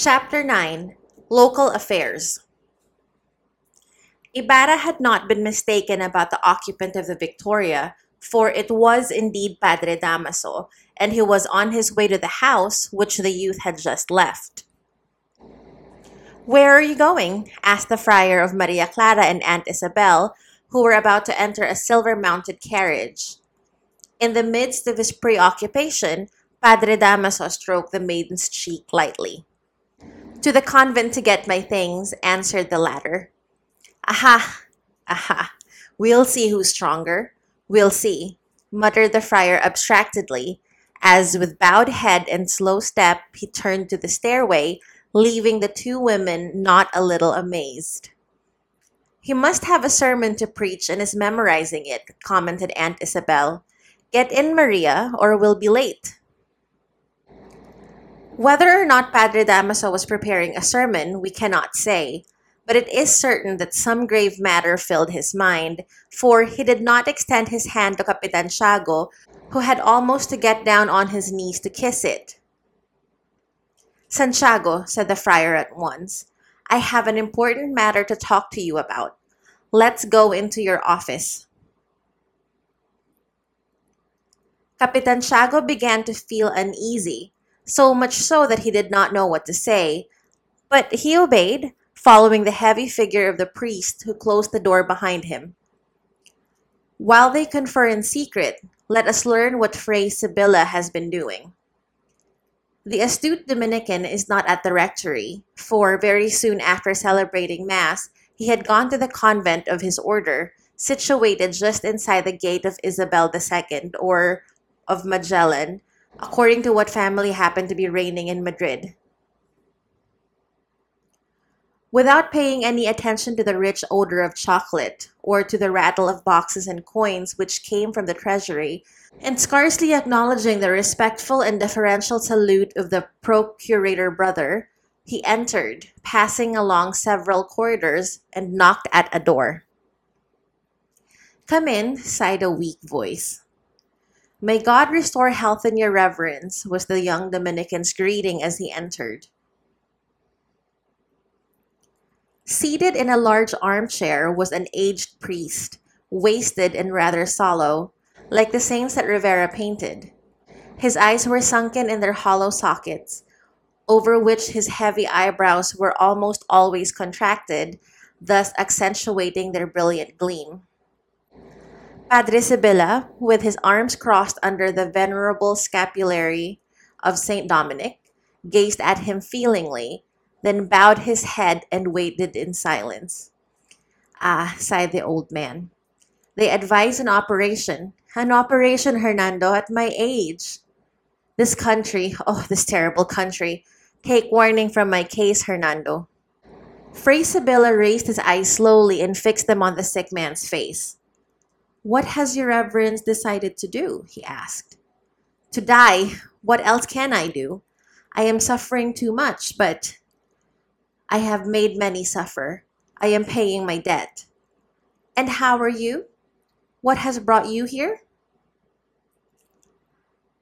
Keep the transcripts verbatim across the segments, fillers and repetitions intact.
Chapter nine, Local Affairs. Ibarra had not been mistaken about the occupant of the Victoria, for it was indeed Padre Damaso, and he was on his way to the house which the youth had just left. "Where are you going?" asked the friar of Maria Clara and Aunt Isabel, who were about to enter a silver-mounted carriage. In the midst of his preoccupation, Padre Damaso stroked the maiden's cheek lightly. "To the convent to get my things," answered the latter. "Aha, aha, we'll see who's stronger, we'll see," muttered the friar abstractedly, as with bowed head and slow step he turned to the stairway, leaving the two women not a little amazed. "He must have a sermon to preach and is memorizing it," commented Aunt Isabel. "Get in, Maria, or we'll be late." Whether or not Padre Damaso was preparing a sermon, we cannot say, but it is certain that some grave matter filled his mind, for he did not extend his hand to Capitan Tiago, who had almost to get down on his knees to kiss it. "Santiago," said the friar at once, "I have an important matter to talk to you about. Let's go into your office." Capitan Tiago began to feel uneasy, so much so that he did not know what to say, but he obeyed, following the heavy figure of the priest who closed the door behind him. "While they confer in secret, let us learn what Fray Sibyla has been doing." The astute Dominican is not at the rectory, for very soon after celebrating Mass, he had gone to the convent of his order, situated just inside the gate of Isabel the Second, or of Magellan, according to what family happened to be reigning in Madrid. Without paying any attention to the rich odor of chocolate, or to the rattle of boxes and coins which came from the treasury, and scarcely acknowledging the respectful and deferential salute of the procurator brother, he entered, passing along several corridors, and knocked at a door. "Come in," sighed a weak voice. "May God restore health in your reverence," was the young Dominican's greeting as he entered. Seated in a large armchair was an aged priest, wasted and rather sallow, like the saints that Rivera painted. His eyes were sunken in their hollow sockets, over which his heavy eyebrows were almost always contracted, thus accentuating their brilliant gleam. Padre Sibyla, with his arms crossed under the venerable scapulary of Saint Dominic, gazed at him feelingly, then bowed his head and waited in silence. "Ah," sighed the old man, "they advise an operation, an operation, Hernando, at my age. This country, oh, this terrible country, take warning from my case, Hernando." Fray Sibyla raised his eyes slowly and fixed them on the sick man's face. "What has your reverence decided to do?" he asked. "To die. What else can I do? I am suffering too much, but I have made many suffer. I am paying my debt." "And how are you? What has brought you here?"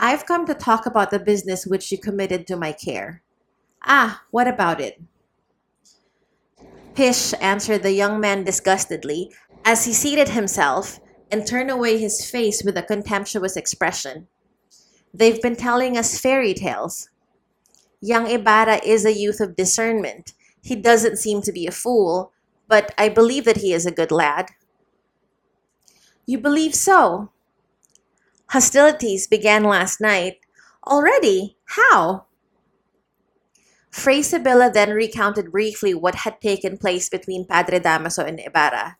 "I've come to talk about the business which you committed to my care." "Ah, what about it?" "Pish," answered the young man disgustedly, as he seated himself, and turned away his face with a contemptuous expression. "They've been telling us fairy tales. Young Ibarra is a youth of discernment. He doesn't seem to be a fool, but I believe that he is a good lad." "You believe so? Hostilities began last night." "Already? How?" Fray Sibyla then recounted briefly what had taken place between Padre Damaso and Ibarra.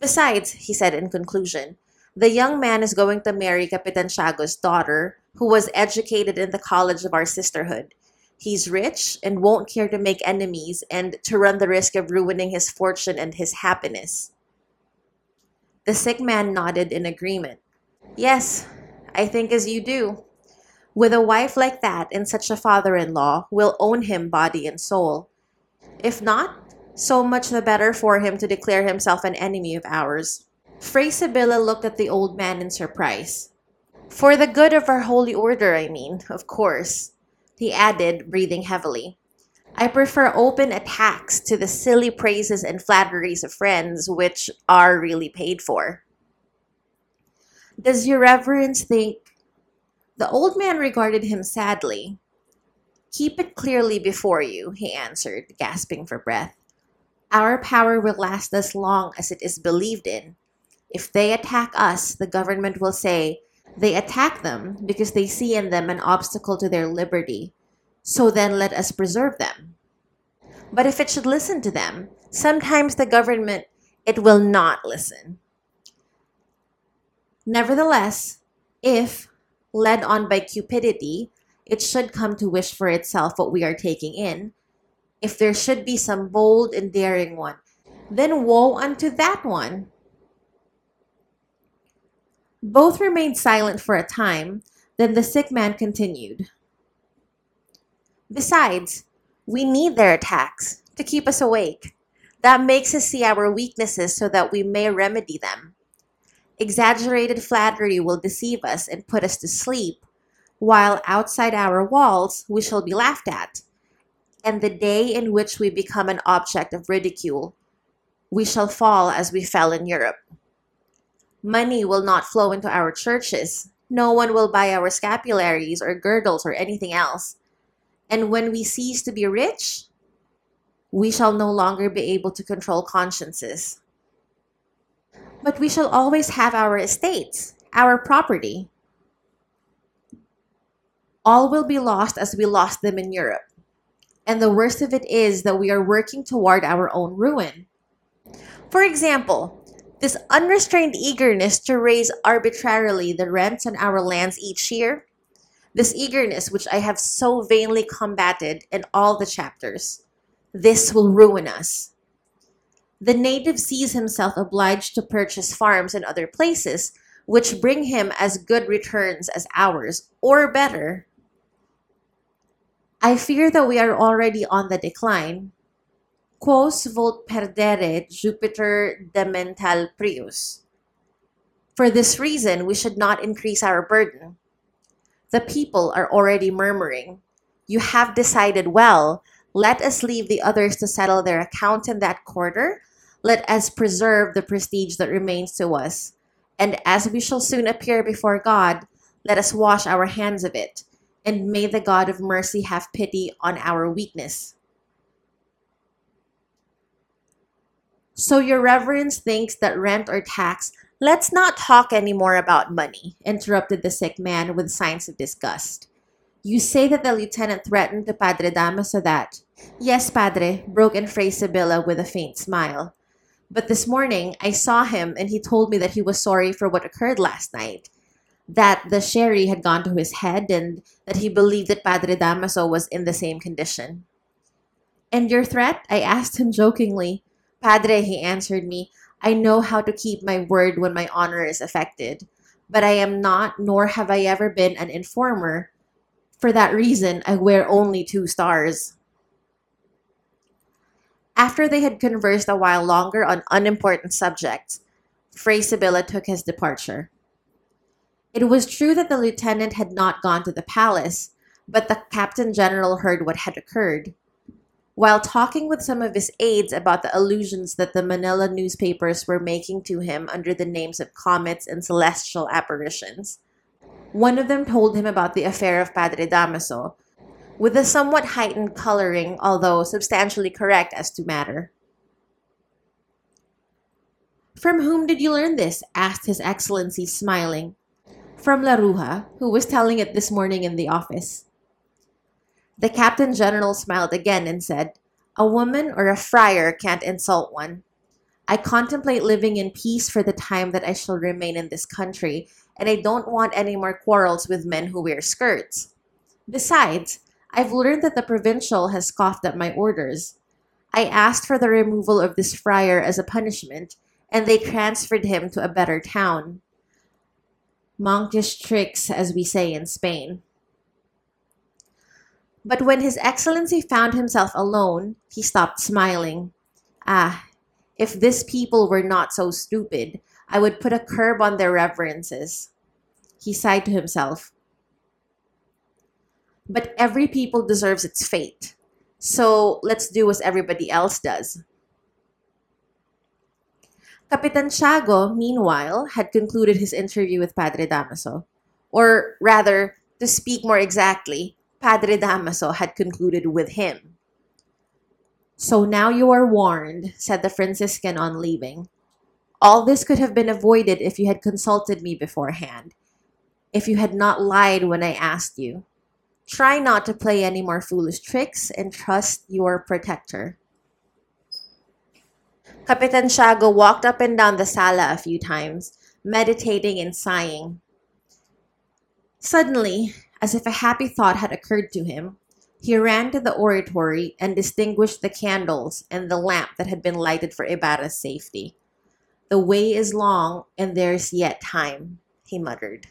"Besides," he said in conclusion, "the young man is going to marry Capitan Tiago's daughter, who was educated in the college of our sisterhood. He's rich and won't care to make enemies and to run the risk of ruining his fortune and his happiness." The sick man nodded in agreement. "Yes, I think as you do. With a wife like that and such a father-in-law, we'll own him body and soul. If not, so much the better for him to declare himself an enemy of ours." Fray Sibyla looked at the old man in surprise. "For the good of our holy order, I mean, of course," he added, breathing heavily. I prefer open attacks to the silly praises and flatteries of friends, which are really paid for. Does your reverence think... The old man regarded him sadly. Keep it clearly before you, he answered, gasping for breath. Our power will last as long as it is believed in. If they attack us, the government will say, they attack them because they see in them an obstacle to their liberty. So then let us preserve them. But if it should listen to them, sometimes the government, it will not listen. Nevertheless, if, led on by cupidity, it should come to wish for itself what we are taking in, if there should be some bold and daring one, then woe unto that one. Both remained silent for a time, then the sick man continued. Besides, we need their attacks to keep us awake. That makes us see our weaknesses so that we may remedy them. Exaggerated flattery will deceive us and put us to sleep, while outside our walls we shall be laughed at. And the day in which we become an object of ridicule, we shall fall as we fell in Europe. Money will not flow into our churches. No one will buy our scapularies or girdles or anything else. And when we cease to be rich, we shall no longer be able to control consciences. But we shall always have our estates, our property. All will be lost as we lost them in Europe. And the worst of it is that we are working toward our own ruin. For example, this unrestrained eagerness to raise arbitrarily the rents on our lands each year, this eagerness which I have so vainly combated in all the chapters, this will ruin us. The native sees himself obliged to purchase farms in other places, which bring him as good returns as ours, or better. I fear that we are already on the decline. Quos volt perdere Jupiter demental prius. For this reason, we should not increase our burden. The people are already murmuring. You have decided well. Let us leave the others to settle their account in that quarter. Let us preserve the prestige that remains to us. And as we shall soon appear before God, let us wash our hands of it. And may the God of mercy have pity on our weakness. So your reverence thinks that rent or tax, let's not talk any more about money, interrupted the sick man with signs of disgust. You say that the lieutenant threatened to Padre Damaso that, yes, Padre, broke in Fray Sibyla with a faint smile. But this morning I saw him and he told me that he was sorry for what occurred last night. That the sherry had gone to his head and that he believed that Padre Damaso was in the same condition. And your threat? I asked him jokingly. Padre, he answered me, I know how to keep my word when my honor is affected, but I am not, nor have I ever been an informer. For that reason, I wear only two stars. After they had conversed a while longer on unimportant subjects, Fray Sibyla took his departure. It was true that the lieutenant had not gone to the palace, but the captain general heard what had occurred. While talking with some of his aides about the allusions that the Manila newspapers were making to him under the names of comets and celestial apparitions, one of them told him about the affair of Padre Damaso, with a somewhat heightened coloring, although substantially correct as to matter. From whom did you learn this? Asked His Excellency, smiling. From La Ruja, who was telling it this morning in the office. The Captain General smiled again and said, a woman or a friar can't insult one. I contemplate living in peace for the time that I shall remain in this country, and I don't want any more quarrels with men who wear skirts. Besides, I've learned that the provincial has scoffed at my orders. I asked for the removal of this friar as a punishment, and they transferred him to a better town. Monkish tricks, as we say in Spain. But when His Excellency found himself alone, he stopped smiling. Ah, if this people were not so stupid, I would put a curb on their reverences. He sighed to himself. But every people deserves its fate. So let's do as everybody else does. Capitan Tiago, meanwhile, had concluded his interview with Padre Damaso. Or rather, to speak more exactly, Padre Damaso had concluded with him. "So now you are warned," said the Franciscan on leaving. "All this could have been avoided if you had consulted me beforehand, if you had not lied when I asked you. Try not to play any more foolish tricks and trust your protector." Capitan Tiago walked up and down the sala a few times, meditating and sighing. Suddenly, as if a happy thought had occurred to him, he ran to the oratory and distinguished the candles and the lamp that had been lighted for Ibarra's safety. "The way is long, and there is yet time," he muttered.